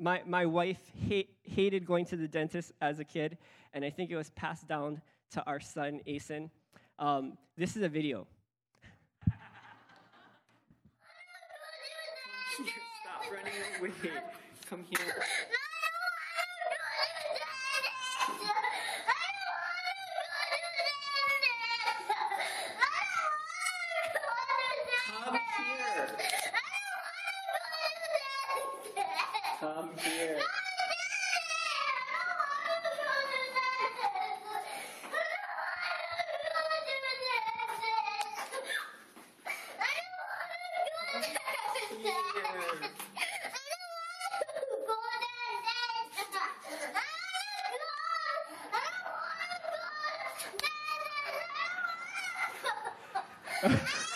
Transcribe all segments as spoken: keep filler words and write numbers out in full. my my wife hate, hated going to the dentist as a kid, and I think it was passed down to our son, Asen. Um, this is a video. Stop running away. Come here. Come here.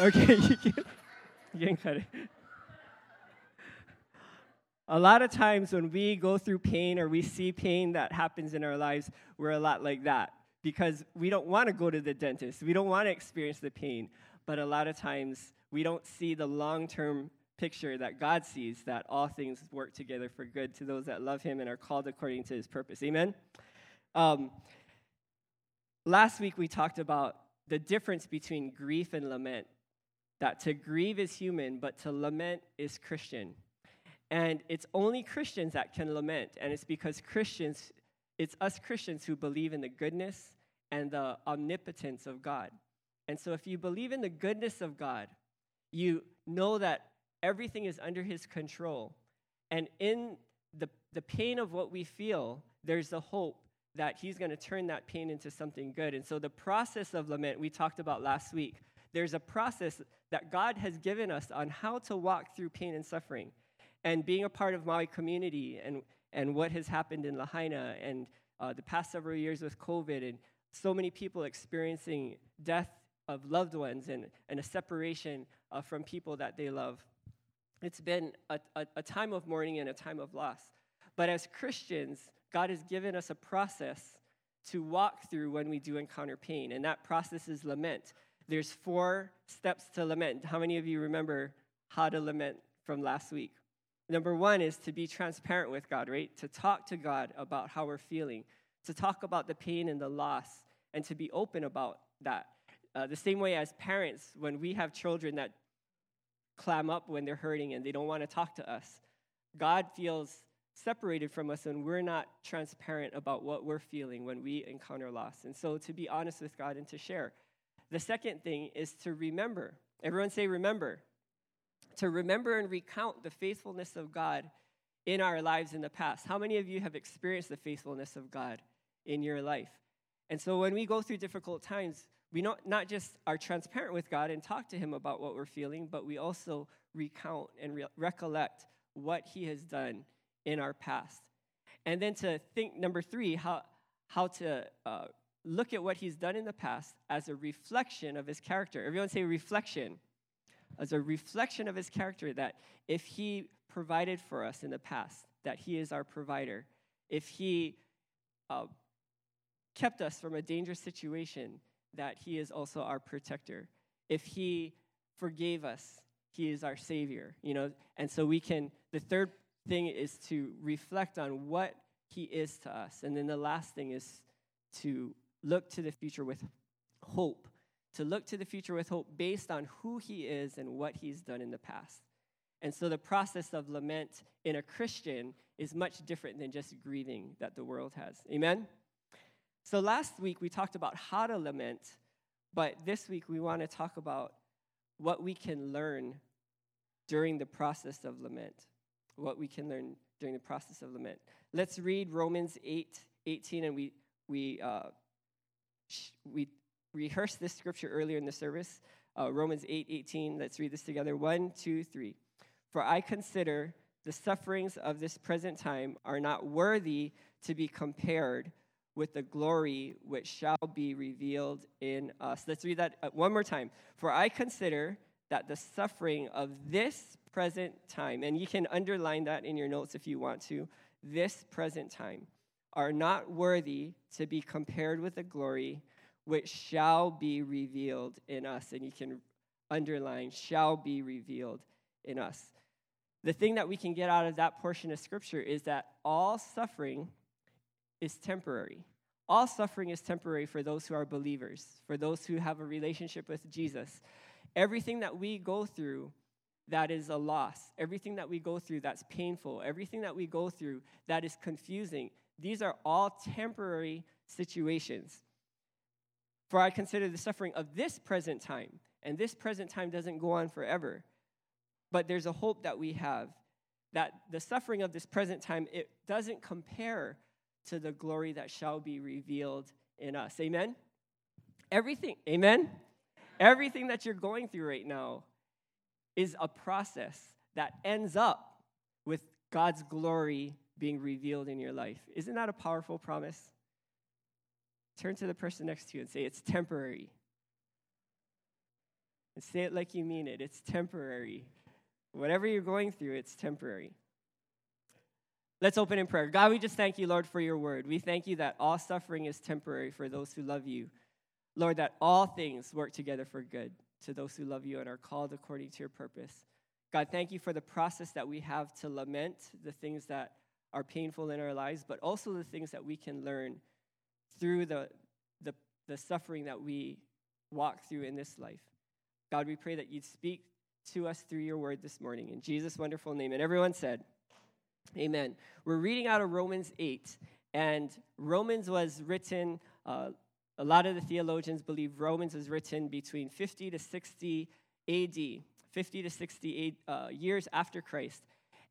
Okay, you can, you can cut it. A lot of times when we go through pain or we see pain that happens in our lives, we're a lot like that because we don't want to go to the dentist. We don't want to experience the pain. But a lot of times we don't see the long-term picture that God sees, that all things work together for good to those that love him and are called according to his purpose. Amen? Um, last week we talked about the difference between grief and lament, that to grieve is human, but to lament is Christian. And it's only Christians that can lament, and it's because Christians, it's us Christians who believe in the goodness and the omnipotence of God. And so if you believe in the goodness of God, you know that everything is under his control. And in the, the pain of what we feel, there's the hope that he's going to turn that pain into something good. And so the process of lament we talked about last week, there's a process that God has given us on how to walk through pain and suffering. And being a part of Maui community and, and what has happened in Lahaina and uh, the past several years with COVID and so many people experiencing death of loved ones and, and a separation uh, from people that they love. It's been a, a, a time of mourning and a time of loss. But as Christians, God has given us a process to walk through when we do encounter pain, and that process is lament. There's four steps to lament. How many of you remember how to lament from last week? Number one is to be transparent with God, right? To talk to God about how we're feeling, to talk about the pain and the loss, and to be open about that. Uh, the same way as parents, when we have children that clam up when they're hurting and they don't want to talk to us, God feels separated from us when we're not transparent about what we're feeling when we encounter loss. And so to be honest with God and to share. The second thing is to remember. Everyone say remember. To remember and recount the faithfulness of God in our lives in the past. How many of you have experienced the faithfulness of God in your life? And so when we go through difficult times, we not, not just are transparent with God and talk to him about what we're feeling, but we also recount and re- recollect what he has done in our past. And then to think, number three, how, how to uh, look at what he's done in the past as a reflection of his character. Everyone say reflection. As a reflection of his character, that if he provided for us in the past, that he is our provider. If he uh, kept us from a dangerous situation, that he is also our protector. If he forgave us, he is our savior. You know, and so we can, the third thing is to reflect on what he is to us. And then the last thing is to look to the future with hope. To look to the future with hope based on who he is and what he's done in the past. And so the process of lament in a Christian is much different than just grieving that the world has. Amen? So last week we talked about how to lament, but this week we want to talk about what we can learn during the process of lament. What we can learn during the process of lament. Let's read Romans eight eighteen, and we we uh, we. rehearsed this scripture earlier in the service, uh, Romans eight eighteen. Let's read this together. One, two, three. For I consider the sufferings of this present time are not worthy to be compared with the glory which shall be revealed in us. Let's read that one more time. For I consider that the suffering of this present time, and you can underline that in your notes if you want to, this present time, are not worthy to be compared with the glory which shall be revealed in us. And you can underline, shall be revealed in us. The thing that we can get out of that portion of Scripture is that all suffering is temporary. All suffering is temporary for those who are believers, for those who have a relationship with Jesus. Everything that we go through that is a loss, everything that we go through that's painful, everything that we go through that is confusing, these are all temporary situations. For I consider the suffering of this present time, and this present time doesn't go on forever. But there's a hope that we have, that the suffering of this present time, it doesn't compare to the glory that shall be revealed in us. Amen? Everything, amen? Everything that you're going through right now is a process that ends up with God's glory being revealed in your life. Isn't that a powerful promise? Turn to the person next to you and say, it's temporary. And say it like you mean it. It's temporary. Whatever you're going through, it's temporary. Let's open in prayer. God, we just thank you, Lord, for your word. We thank you that all suffering is temporary for those who love you. Lord, that all things work together for good to those who love you and are called according to your purpose. God, thank you for the process that we have to lament the things that are painful in our lives, but also the things that we can learn through the, the, the suffering that we walk through in this life. God, we pray that you'd speak to us through your word this morning. In Jesus' wonderful name. And everyone said, amen. We're reading out of Romans eight. And Romans was written, uh, a lot of the theologians believe Romans was written between fifty to sixty A D, fifty to sixty uh, years after Christ.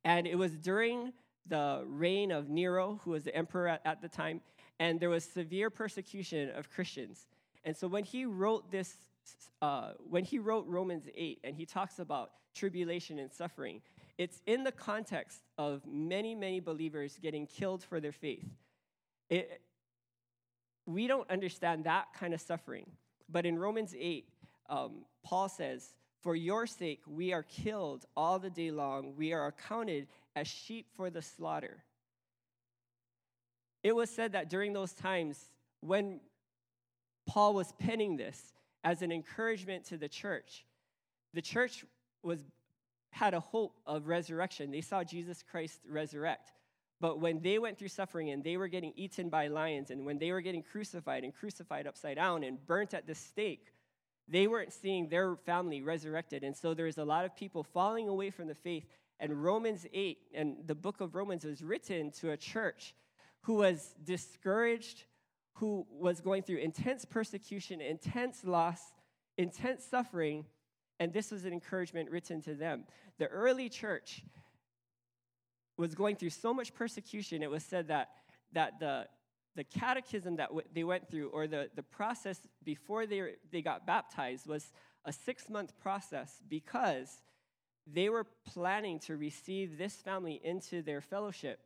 And it was during the reign of Nero, who was the emperor at, at the time. And there was severe persecution of Christians. And so when he wrote this Uh, when he wrote Romans eight and he talks about tribulation and suffering, it's in the context of many, many believers getting killed for their faith. It, we don't understand that kind of suffering. But in Romans eight, um, Paul says, for your sake, we are killed all the day long. We are accounted as sheep for the slaughter. It was said that during those times when Paul was penning this, as an encouragement to the church. The church was had a hope of resurrection. They saw Jesus Christ resurrect. But when they went through suffering and they were getting eaten by lions and when they were getting crucified and crucified upside down and burnt at the stake, they weren't seeing their family resurrected. And so there's a lot of people falling away from the faith. And Romans eight and the book of Romans was written to a church who was discouraged, who was going through intense persecution, intense loss, intense suffering, and this was an encouragement written to them. The early church was going through so much persecution, it was said that, that the, the catechism that w- they went through, or the, the process before they, were, they got baptized, was a six-month process because they were planning to receive this family into their fellowship.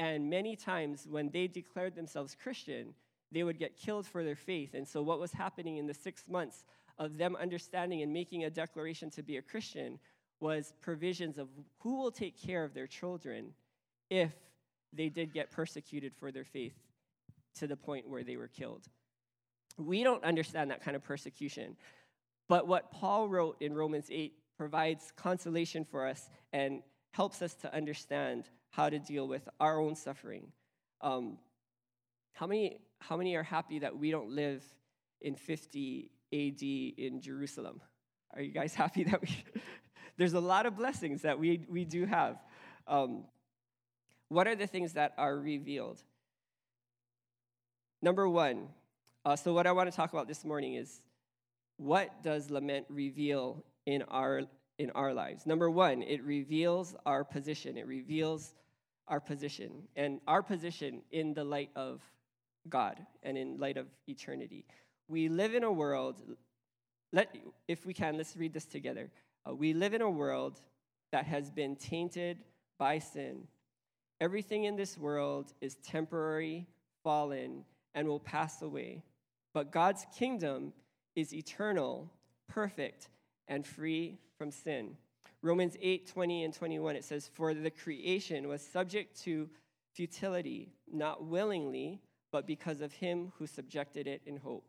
And many times when they declared themselves Christian, they would get killed for their faith. And so what was happening in the six months of them understanding and making a declaration to be a Christian was provisions of who will take care of their children if they did get persecuted for their faith to the point where they were killed. We don't understand that kind of persecution. But what Paul wrote in Romans eight provides consolation for us and helps us to understand how to deal with our own suffering. Um, how many... How many are happy that we don't live in fifty A D in Jerusalem? Are you guys happy that we... There's a lot of blessings that we, we do have. Um, what are the things that are revealed? Number one, uh, so what I want to talk about this morning is what does lament reveal in our in our lives? Number one, it reveals our position. It reveals our position. And our position in the light of God and in light of eternity. We live in a world, let if we can, let's read this together. Uh, we live in a world that has been tainted by sin. Everything in this world is temporary, fallen, and will pass away. But God's kingdom is eternal, perfect, and free from sin. Romans eight, twenty and twenty-one, it says, for the creation was subject to futility, not willingly, but because of him who subjected it in hope.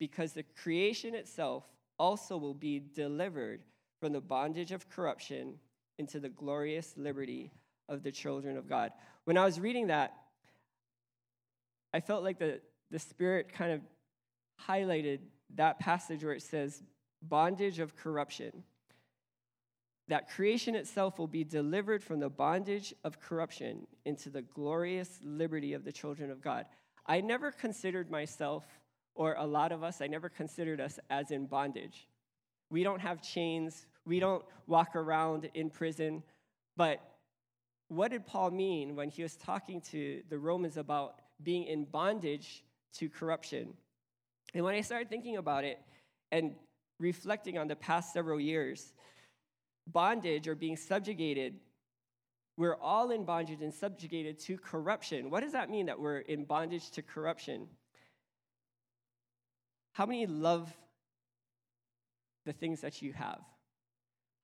Because the creation itself also will be delivered from the bondage of corruption into the glorious liberty of the children of God. When I was reading that, I felt like the, the Spirit kind of highlighted that passage where it says, bondage of corruption. That creation itself will be delivered from the bondage of corruption into the glorious liberty of the children of God. I never considered myself, or a lot of us, I never considered us as in bondage. We don't have chains. We don't walk around in prison. But what did Paul mean when he was talking to the Romans about being in bondage to corruption? And when I started thinking about it and reflecting on the past several years, bondage or being subjugated, we're all in bondage and subjugated to corruption. What does that mean that we're in bondage to corruption? How many love the things that you have?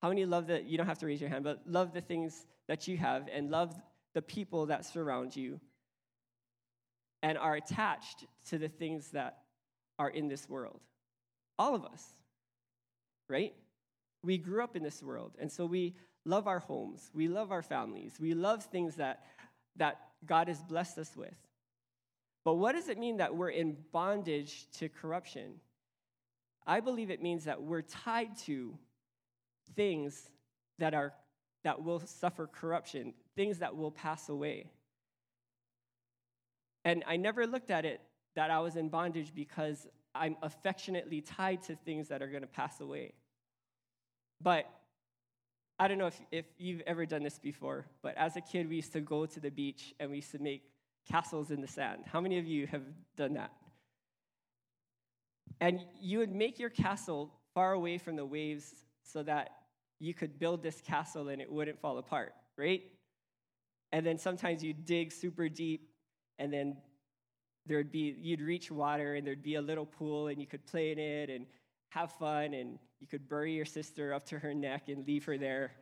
How many love that, you don't have to raise your hand, but love the things that you have and love the people that surround you and are attached to the things that are in this world? All of us, right? We grew up in this world, and so we love our homes. We love our families. We love things that, that God has blessed us with. But what does it mean that we're in bondage to corruption? I believe it means that we're tied to things that are that will suffer corruption, things that will pass away. And I never looked at it that I was in bondage because I'm affectionately tied to things that are going to pass away. But I don't know if, if you've ever done this before, but as a kid, we used to go to the beach and we used to make castles in the sand. How many of you have done that? And you would make your castle far away from the waves so that you could build this castle and it wouldn't fall apart, right? And then sometimes you dig super deep and then there'd be, you'd reach water and there'd be a little pool and you could play in it and have fun, and you could bury your sister up to her neck and leave her there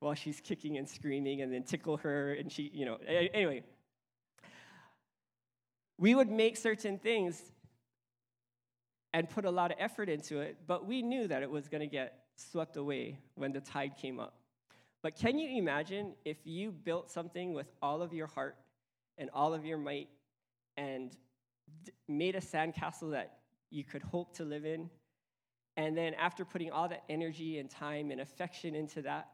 while she's kicking and screaming and then tickle her and she, you know, anyway. We would make certain things and put a lot of effort into it, but we knew that it was going to get swept away when the tide came up. But can you imagine if you built something with all of your heart and all of your might and d- made a sandcastle that you could hope to live in, and then after putting all that energy and time and affection into that,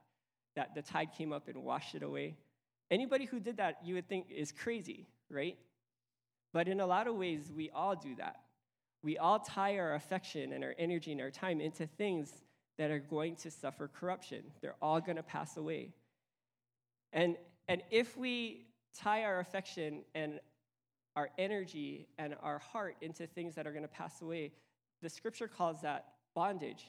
that the tide came up and washed it away? Anybody who did that, you would think is crazy, right? But in a lot of ways, we all do that. We all tie our affection and our energy and our time into things that are going to suffer corruption. They're all going to pass away. And, and if we tie our affection and our energy and our heart into things that are going to pass away, the scripture calls that bondage.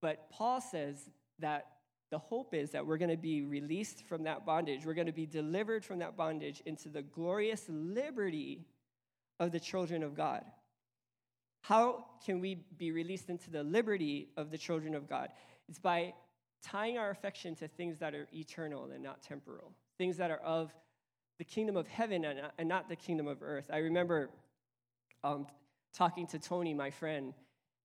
But Paul says that the hope is that we're going to be released from that bondage. We're going to be delivered from that bondage into the glorious liberty of the children of God. How can we be released into the liberty of the children of God? It's by tying our affection to things that are eternal and not temporal, things that are of the kingdom of heaven and not the kingdom of earth. I remember um, talking to Tony, my friend,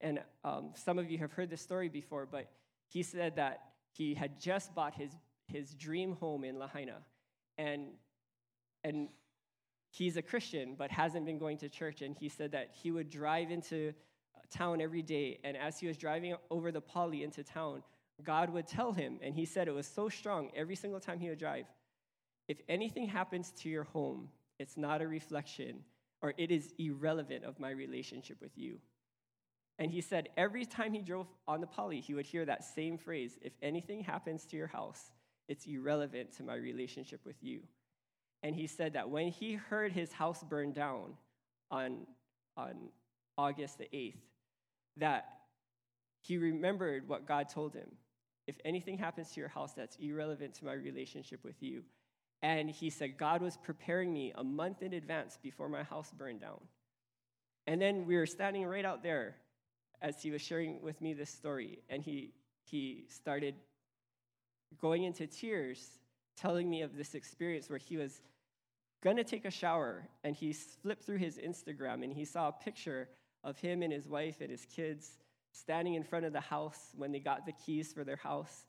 and um, some of you have heard this story before, but he said that he had just bought his his dream home in Lahaina, and and he's a Christian but hasn't been going to church, and he said that he would drive into town every day, and as he was driving over the Pali into town, God would tell him, and he said it was so strong every single time he would drive, if anything happens to your home, it's not a reflection, or it is irrelevant of my relationship with you. And he said every time he drove on the Pali, he would hear that same phrase, if anything happens to your house, it's irrelevant to my relationship with you. And he said that when he heard his house burn down on, on August the eighth, that he remembered what God told him. If anything happens to your house, that's irrelevant to my relationship with you. And he said, God was preparing me a month in advance before my house burned down. And then we were standing right out there as he was sharing with me this story, and he he started going into tears, telling me of this experience where he was going to take a shower, and he flipped through his Instagram, and he saw a picture of him and his wife and his kids standing in front of the house when they got the keys for their house,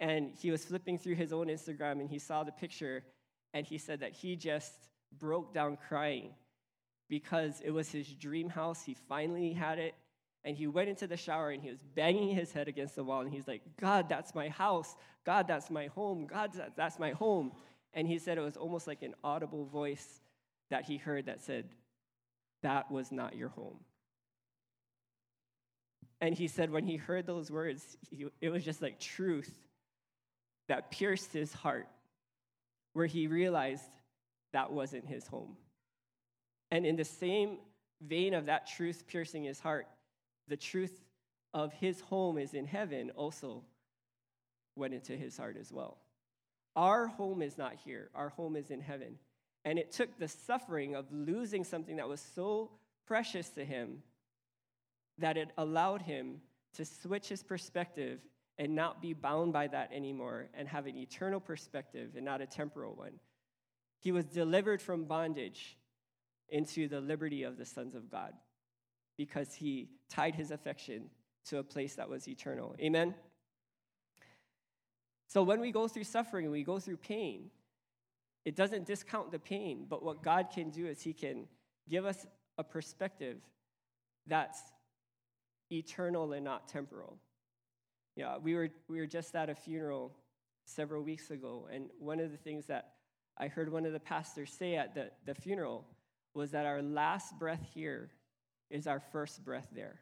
And he was flipping through his own Instagram, and he saw the picture, and he said that he just broke down crying because it was his dream house. He finally had it, and he went into the shower, and he was banging his head against the wall, and he's like, God, that's my house. God, that's my home. God, that's my home. And he said it was almost like an audible voice that he heard that said, that was not your home. And he said when he heard those words, he, it was just like truth that pierced his heart, where he realized that wasn't his home. And in the same vein of that truth piercing his heart, the truth of his home is in heaven also went into his heart as well. Our home is not here. Our home is in heaven. And it took the suffering of losing something that was so precious to him that it allowed him to switch his perspective and not be bound by that anymore and have an eternal perspective and not a temporal one. He was delivered from bondage into the liberty of the sons of God because he tied his affection to a place that was eternal. Amen? So when we go through suffering, we go through pain, it doesn't discount the pain, but what God can do is he can give us a perspective that's eternal and not temporal. Yeah, we were we were just at a funeral several weeks ago, and one of the things that I heard one of the pastors say at the, the funeral was that our last breath here is our first breath there.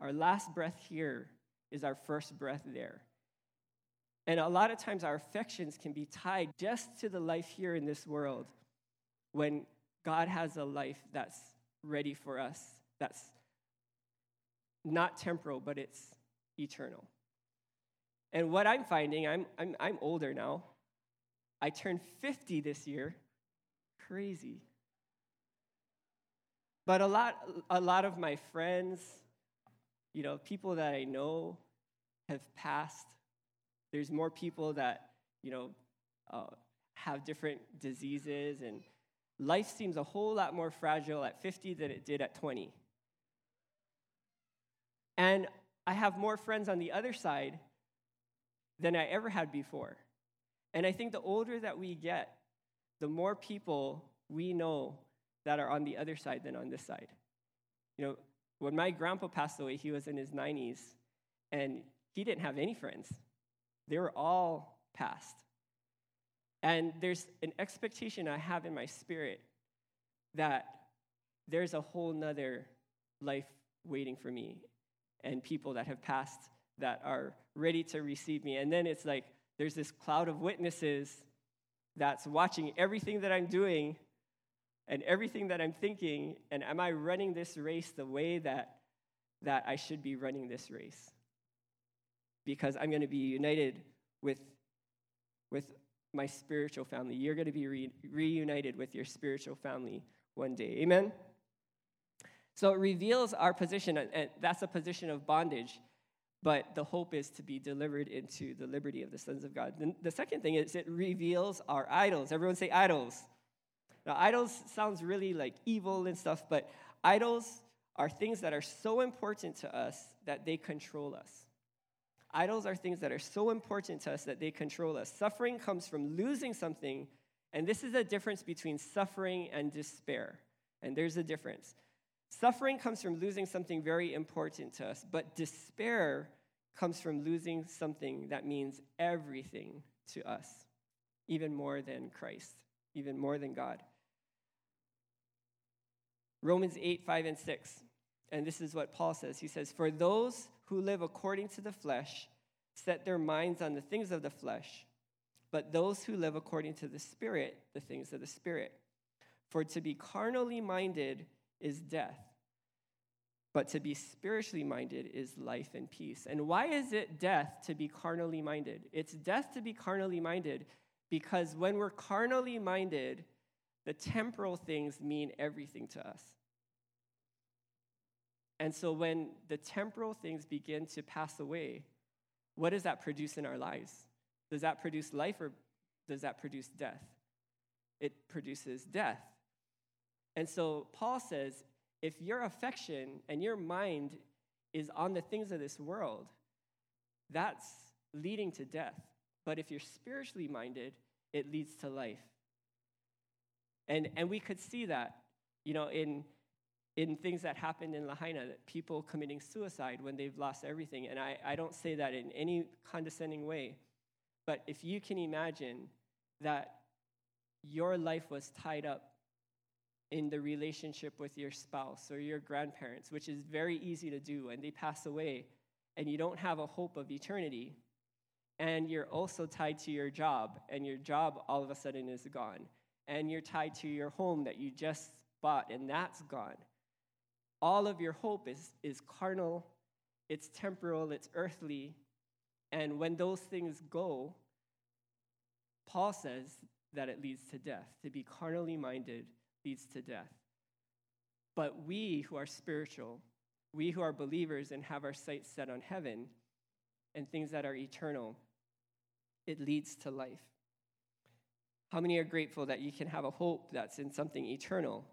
Our last breath here is our first breath there. And a lot of times our affections can be tied just to the life here in this world when God has a life that's ready for us, that's not temporal, but it's eternal. And what I'm finding, I'm I'm I'm older now. I turned fifty this year. Crazy. But a lot a lot of my friends, you know, people that I know have passed. There's more people that, you know, uh, have different diseases, and life seems a whole lot more fragile at fifty than it did at twenty. And I have more friends on the other side than I ever had before. And I think the older that we get, the more people we know that are on the other side than on this side. You know, when my grandpa passed away, he was in his nineties, and he didn't have any friends. They were all past. And there's an expectation I have in my spirit that there's a whole nother life waiting for me and people that have passed that are ready to receive me. And then it's like there's this cloud of witnesses that's watching everything that I'm doing and everything that I'm thinking, and am I running this race the way that, that I should be running this race? Because I'm going to be united with, with my spiritual family. You're going to be re- reunited with your spiritual family one day. Amen? So it reveals our position, and that's a position of bondage, but the hope is to be delivered into the liberty of the sons of God. The, the second thing is it reveals our idols. Everyone say idols. Now, idols sounds really like evil and stuff, but idols are things that are so important to us that they control us. Idols are things that are so important to us that they control us. Suffering comes from losing something, and this is the difference between suffering and despair, and there's a difference. Suffering comes from losing something very important to us, but despair comes from losing something that means everything to us, even more than Christ, even more than God. Romans eight, five, and six, and this is what Paul says. He says, "For those who live according to the flesh set their minds on the things of the flesh, but those who live according to the Spirit, the things of the Spirit. For to be carnally minded is death, but to be spiritually minded is life and peace." And why is it death to be carnally minded? It's death to be carnally minded because when we're carnally minded, the temporal things mean everything to us. And so when the temporal things begin to pass away, what does that produce in our lives? Does that produce life, or does that produce death? It produces death. And so Paul says, if your affection and your mind is on the things of this world, that's leading to death. But if you're spiritually minded, it leads to life. And and we could see that, you know, in in things that happened in Lahaina, that people committing suicide when they've lost everything. And I, I don't say that in any condescending way. But if you can imagine that your life was tied up in the relationship with your spouse or your grandparents, which is very easy to do, and they pass away, and you don't have a hope of eternity, and you're also tied to your job, and your job all of a sudden is gone, and you're tied to your home that you just bought, and that's gone. All of your hope is, is carnal, it's temporal, it's earthly, and when those things go, Paul says that it leads to death. To be carnally minded leads to death. But we who are spiritual, we who are believers and have our sights set on heaven and things that are eternal, it leads to life. How many are grateful that you can have a hope that's in something eternal,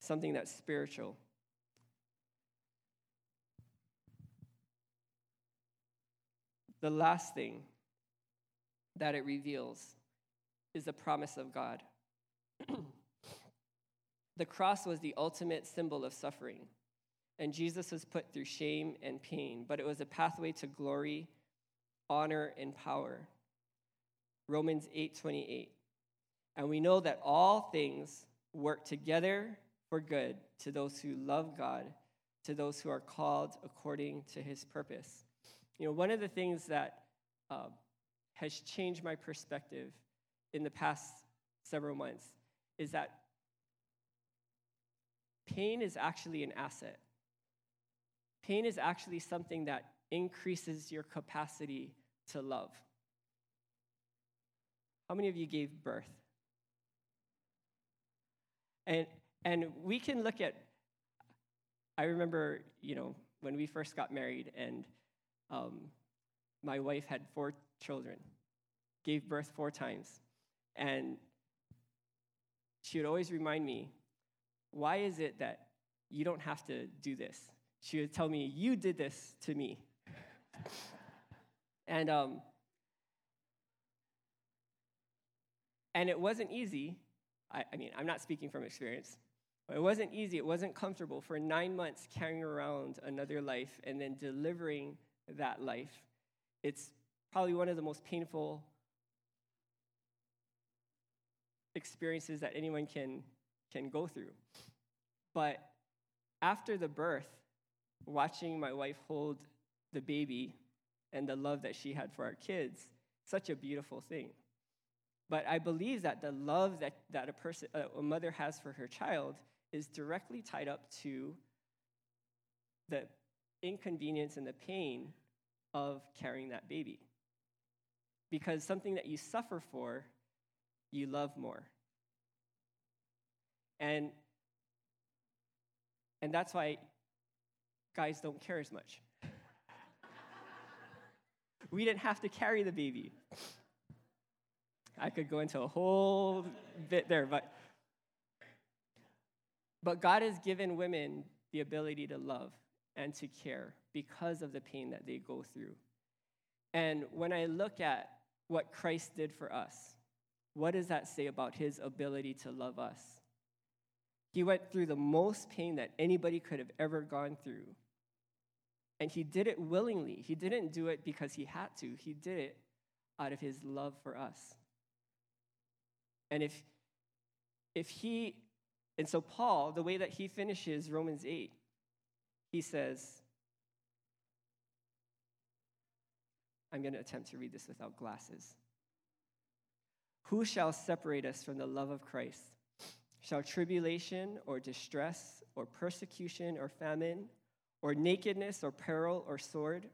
something that's spiritual? The last thing that it reveals is the promise of God. The cross was the ultimate symbol of suffering, and Jesus was put through shame and pain, but it was a pathway to glory, honor, and power. Romans eight twenty-eight. And we know that all things work together for good to those who love God, to those who are called according to his purpose. You know, one of the things that uh, has changed my perspective in the past several months is that pain is actually an asset. Pain is actually something that increases your capacity to love. How many of you gave birth? And and we can look at, I remember, you know, when we first got married and um, my wife had four children, gave birth four times. And she would always remind me, why is it that you don't have to do this? She would tell me, you did this to me. and um, and it wasn't easy. I, I mean, I'm not speaking from experience. But it wasn't easy. It wasn't comfortable for nine months carrying around another life and then delivering that life. It's probably one of the most painful experiences that anyone can can go through. But after the birth, watching my wife hold the baby and the love that she had for our kids, such a beautiful thing. But I believe that the love that, that a person, a mother has for her child is directly tied up to the inconvenience and the pain of carrying that baby. Because something that you suffer for, you love more. And and that's why guys don't care as much. We didn't have to carry the baby. I could go into a whole bit there, but but God has given women the ability to love and to care because of the pain that they go through. And when I look at what Christ did for us, what does that say about his ability to love us? He went through the most pain that anybody could have ever gone through. And he did it willingly. He didn't do it because he had to. He did it out of his love for us. And if, if he, and so Paul, the way that he finishes Romans eight, he says, I'm going to attempt to read this without glasses. Who shall separate us from the love of Christ? Shall tribulation or distress or persecution or famine or nakedness or peril or sword?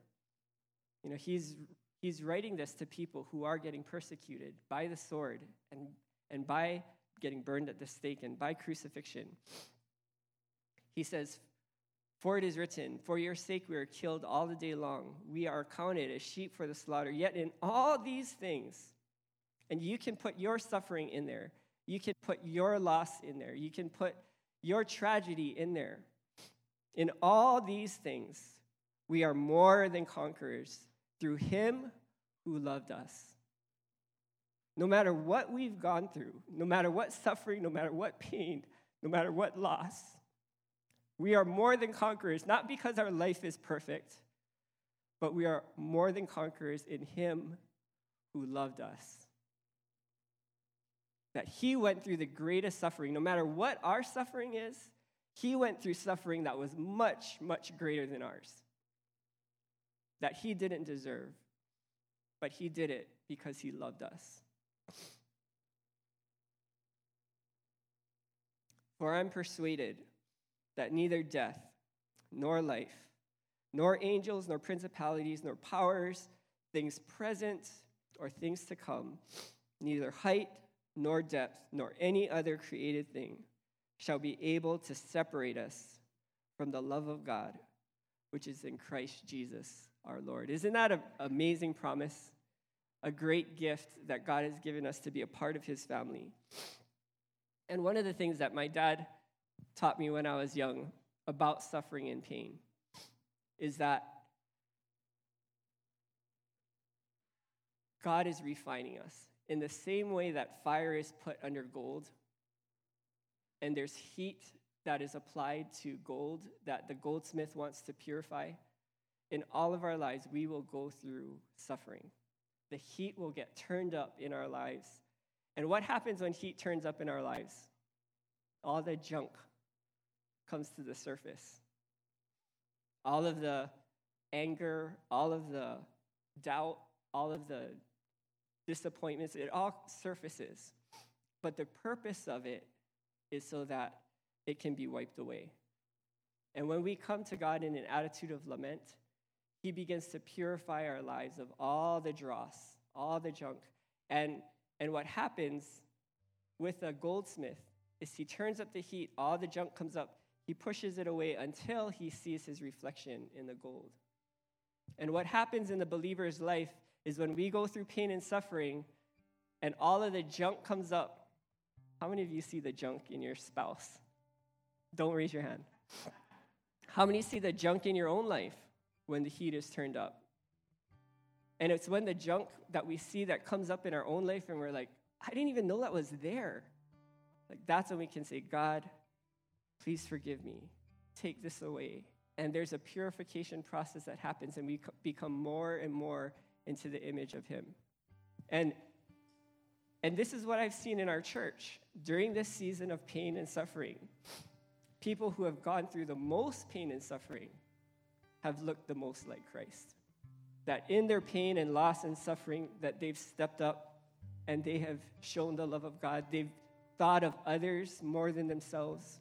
You know, he's he's writing this to people who are getting persecuted by the sword and, and by getting burned at the stake and by crucifixion. He says, for it is written, for your sake we are killed all the day long. We are counted as sheep for the slaughter. Yet in all these things, and you can put your suffering in there. You can put your loss in there. You can put your tragedy in there. In all these things, we are more than conquerors through him who loved us. No matter what we've gone through, no matter what suffering, no matter what pain, no matter what loss, we are more than conquerors, not because our life is perfect, but we are more than conquerors in him who loved us. That he went through the greatest suffering. No matter what our suffering is, he went through suffering that was much, much greater than ours, that he didn't deserve, but he did it because he loved us. For I'm persuaded that neither death, nor life, nor angels, nor principalities, nor powers, things present or things to come, neither height nor depth, nor any other created thing shall be able to separate us from the love of God, which is in Christ Jesus our Lord. Isn't that an amazing promise? A great gift that God has given us to be a part of his family. And one of the things that my dad taught me when I was young about suffering and pain is that God is refining us in the same way that fire is put under gold, and there's heat that is applied to gold that the goldsmith wants to purify. In all of our lives, we will go through suffering. The heat will get turned up in our lives. And what happens when heat turns up in our lives? All the junk comes to the surface. All of the anger, all of the doubt, all of the disappointments, it all surfaces. But the purpose of it is so that it can be wiped away. And when we come to God in an attitude of lament, he begins to purify our lives of all the dross, all the junk. And, and what happens with a goldsmith is he turns up the heat, all the junk comes up, he pushes it away until he sees his reflection in the gold. And what happens in the believer's life is when we go through pain and suffering and all of the junk comes up, how many of you see the junk in your spouse? Don't raise your hand. How many see the junk in your own life when the heat is turned up? And it's when the junk that we see that comes up in our own life and we're like, I didn't even know that was there. Like, that's when we can say, God, please forgive me. Take this away. And there's a purification process that happens, and we become more and more into the image of him. And, and this is what I've seen in our church during this season of pain and suffering. People who have gone through the most pain and suffering have looked the most like Christ. That in their pain and loss and suffering, that they've stepped up and they have shown the love of God. They've thought of others more than themselves.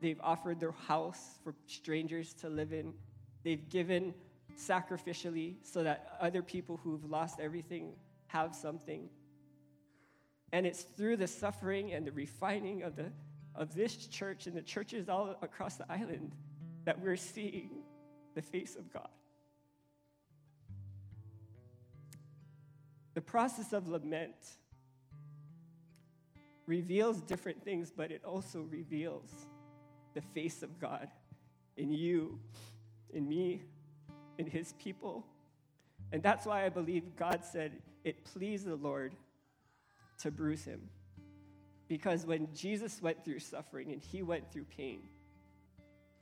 They've offered their house for strangers to live in. They've given sacrificially so that other people who've lost everything have something. And it's through the suffering and the refining of the of this church and the churches all across the island that we're seeing the face of God. The process of lament reveals different things, but it also reveals the face of God in you, in me, in his people. And that's why I believe God said it pleased the Lord to bruise him. Because when Jesus went through suffering and he went through pain,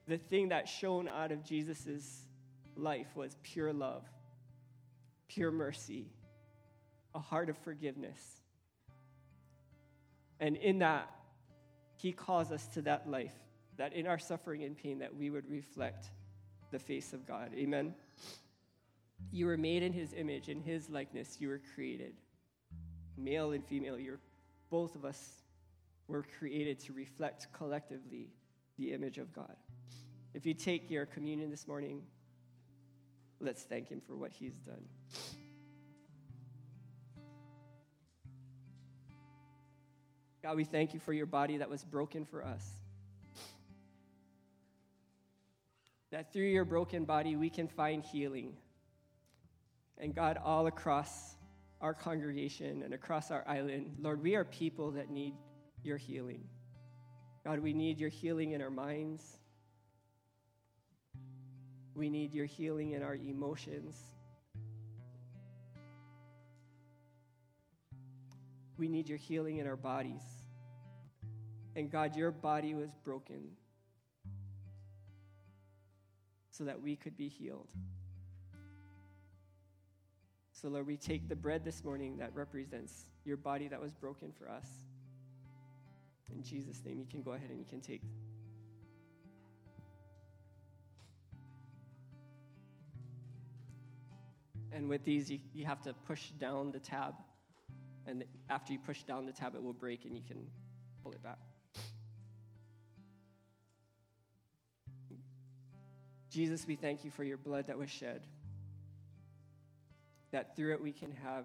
the thing that shone out of Jesus' life was pure love, pure mercy, a heart of forgiveness. And in that, he calls us to that life, that in our suffering and pain that we would reflect the face of God. Amen? You were made in his image, in his likeness you were created. Male and female, you're both of us were created to reflect collectively the image of God. If you take your communion this morning, let's thank him for what he's done. God, we thank you for your body that was broken for us. That through your broken body, we can find healing. And God, all across our congregation and across our island, Lord, we are people that need your healing. God, we need your healing in our minds. We need your healing in our emotions. we need your healing in our bodies. And God, your body was broken so that we could be healed. So, Lord, we take the bread this morning that represents your body that was broken for us. In Jesus' name, you can go ahead and you can take. And with these, you, you have to push down the tab. And after you push down the tab, it will break and you can pull it back. Jesus, we thank you for your blood that was shed, that through it we can have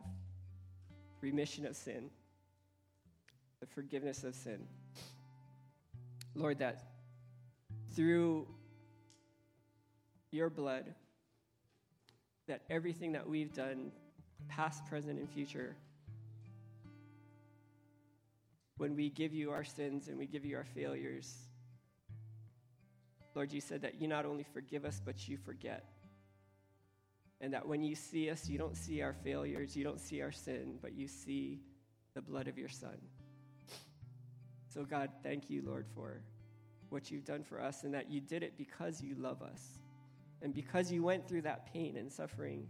remission of sin, the forgiveness of sin. Lord, that through your blood, that everything that we've done, past, present, and future, when we give you our sins and we give you our failures, Lord, you said that you not only forgive us, but you forget. And that when you see us, you don't see our failures, you don't see our sin, but you see the blood of your Son. So God, thank you, Lord, for what you've done for us, and that you did it because you love us. And because you went through that pain and suffering,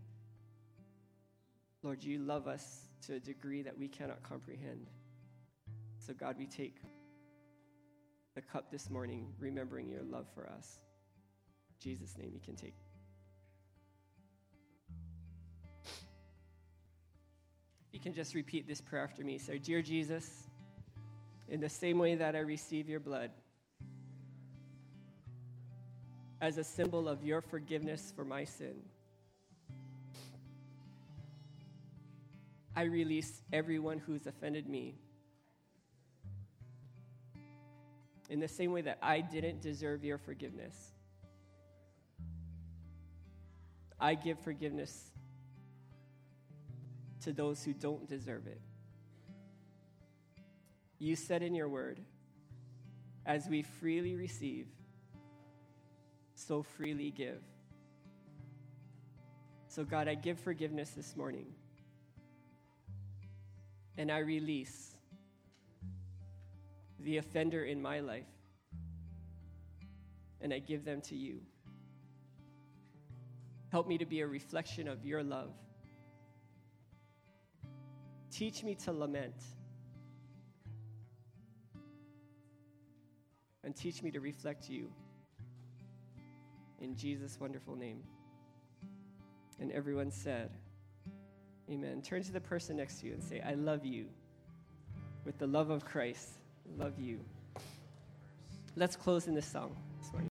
Lord, you love us to a degree that we cannot comprehend. So God, we take the cup this morning, remembering your love for us. In Jesus' name, you can take. You can just repeat this prayer after me. So, dear Jesus, in the same way that I receive your blood as a symbol of your forgiveness for my sin, I release everyone who's offended me. In the same way that I didn't deserve your forgiveness, I give forgiveness to those who don't deserve it. You said in your word, as we freely receive, so freely give. So God, I give forgiveness this morning, and I release the offender in my life, and I give them to you. Help me to be a reflection of your love. Teach me to lament, and teach me to reflect you. In Jesus' wonderful name. And everyone said, amen. Turn to the person next to you and say, I love you. With the love of Christ, love you. Let's close in this song this morning.